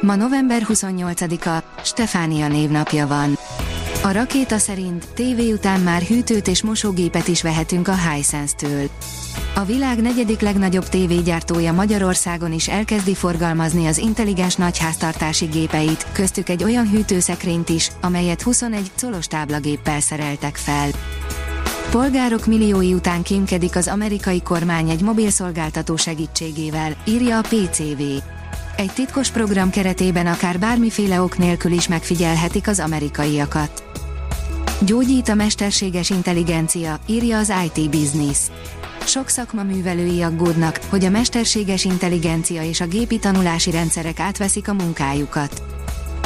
Ma november 28-a, Stefánia névnapja van. A Rakéta szerint tévé után már hűtőt és mosógépet is vehetünk a Hisense-től. A világ negyedik legnagyobb tévégyártója Magyarországon is elkezdi forgalmazni az intelligens nagyháztartási gépeit, köztük egy olyan hűtőszekrényt is, amelyet 21 colos táblagéppel szereltek fel. Polgárok milliói után kémkedik az amerikai kormány egy mobilszolgáltató segítségével, írja a PCW. Egy titkos program keretében akár bármiféle ok nélkül is megfigyelhetik az amerikaiakat. Gyógyít a mesterséges intelligencia, írja az IT Business. Sok szakma művelői aggódnak, hogy a mesterséges intelligencia és a gépi tanulási rendszerek átveszik a munkájukat.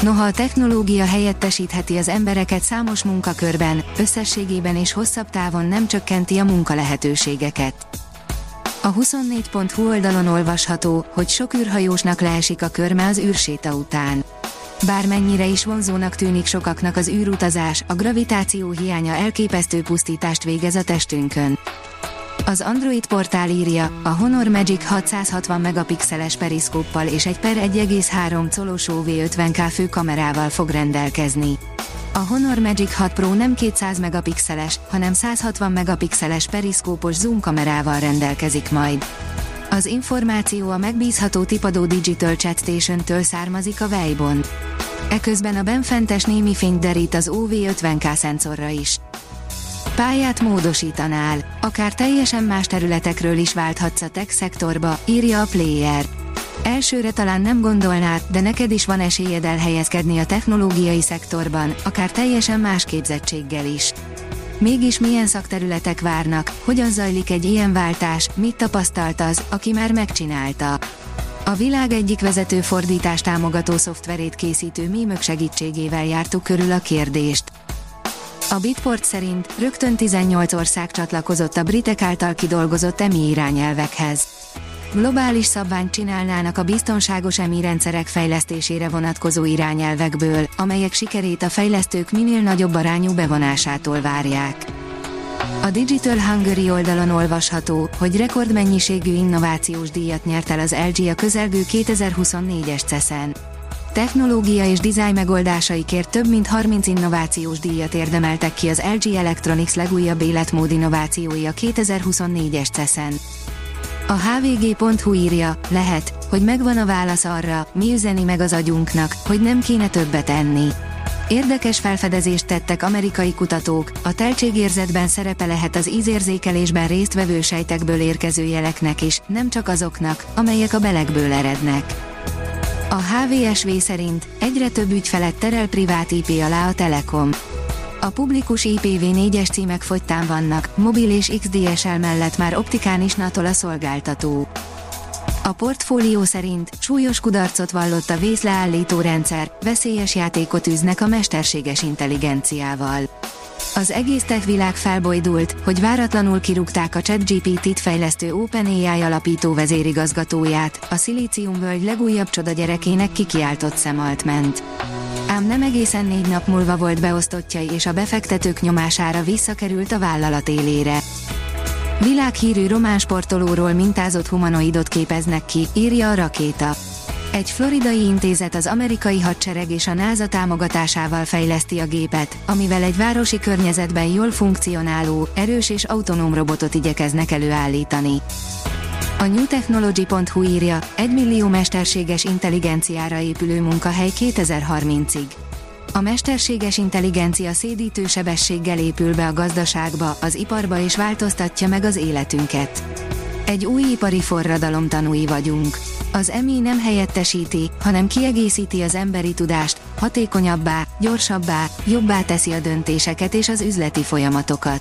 Noha a technológia helyettesítheti az embereket számos munkakörben, összességében és hosszabb távon nem csökkenti a munkalehetőségeket. A 24.hu oldalon olvasható, hogy sok űrhajósnak leesik a körme az űrséta után. Bármennyire is vonzónak tűnik sokaknak az űrutazás, a gravitáció hiánya elképesztő pusztítást végez a testünkön. Az Android portál írja, a Honor Magic 660 megapixeles periszkóppal és egy 1,3 colos OV50K főkamerával fog rendelkezni. A Honor Magic 6 Pro nem 200 megapixeles, hanem 160 megapixeles periszkópos zoomkamerával rendelkezik majd. Az információ a megbízható tipadó Digital Station-től származik a Weibon. Eközben a benfentes némi fényt derít az OV50K szenzorra is. Pályát módosítanál, akár teljesen más területekről is válthatsz a tech szektorba, írja a Player. Elsőre talán nem gondolnád, de neked is van esélyed elhelyezkedni a technológiai szektorban, akár teljesen más képzettséggel is. Mégis milyen szakterületek várnak, hogyan zajlik egy ilyen váltás, mit tapasztalt az, aki már megcsinálta. A világ egyik vezető fordítás támogató szoftverét készítő MIMÖK segítségével jártuk körül a kérdést. A Bitport szerint rögtön 18 ország csatlakozott a britek által kidolgozott EMI irányelvekhez. Globális szabványt csinálnának a biztonságos EMI rendszerek fejlesztésére vonatkozó irányelvekből, amelyek sikerét a fejlesztők minél nagyobb arányú bevonásától várják. A Digital Hungary oldalon olvasható, hogy rekordmennyiségű innovációs díjat nyert el az LG a közelgő 2024-es CES-en. Technológia és dizájn megoldásaikért több mint 30 innovációs díjat érdemeltek ki az LG Electronics legújabb életmód innovációi a 2024-es CES-en. A hvg.hu írja, lehet, hogy megvan a válasz arra, mi üzeni meg az agyunknak, hogy nem kéne többet enni. Érdekes felfedezést tettek amerikai kutatók, a teltségérzetben szerepe lehet az ízérzékelésben résztvevő sejtekből érkező jeleknek is, nem csak azoknak, amelyek a belekből erednek. A HVSV szerint egyre több ügyfelet terel privát IP alá a Telekom. A publikus IPv4-es címek fogytán vannak, mobil és XDSL mellett már optikán is Natola szolgáltató. A Portfólió szerint súlyos kudarcot vallott a vészleállító rendszer, veszélyes játékot űznek a mesterséges intelligenciával. Az egész tech világ felbojdult, hogy váratlanul kirúgták a ChatGPT-t fejlesztő OpenAI alapító vezérigazgatóját, a Szilícium-völgy legújabb csodagyerekének kikiáltott Sam Altmant. Ám nem egészen 4 nap múlva volt beosztottjai és a befektetők nyomására visszakerült a vállalat élére. Világhírű román sportolóról mintázott humanoidot képeznek ki, írja a Rakéta. Egy floridai intézet az amerikai hadsereg és a NASA támogatásával fejleszti a gépet, amivel egy városi környezetben jól funkcionáló, erős és autonóm robotot igyekeznek előállítani. A newtechnology.hu írja, 1 millió mesterséges intelligenciára épülő munkahely 2030-ig. A mesterséges intelligencia szédítő sebességgel épül be a gazdaságba, az iparba és változtatja meg az életünket. Egy új ipari forradalom tanúi vagyunk. Az EMI nem helyettesíti, hanem kiegészíti az emberi tudást, hatékonyabbá, gyorsabbá, jobbá teszi a döntéseket és az üzleti folyamatokat.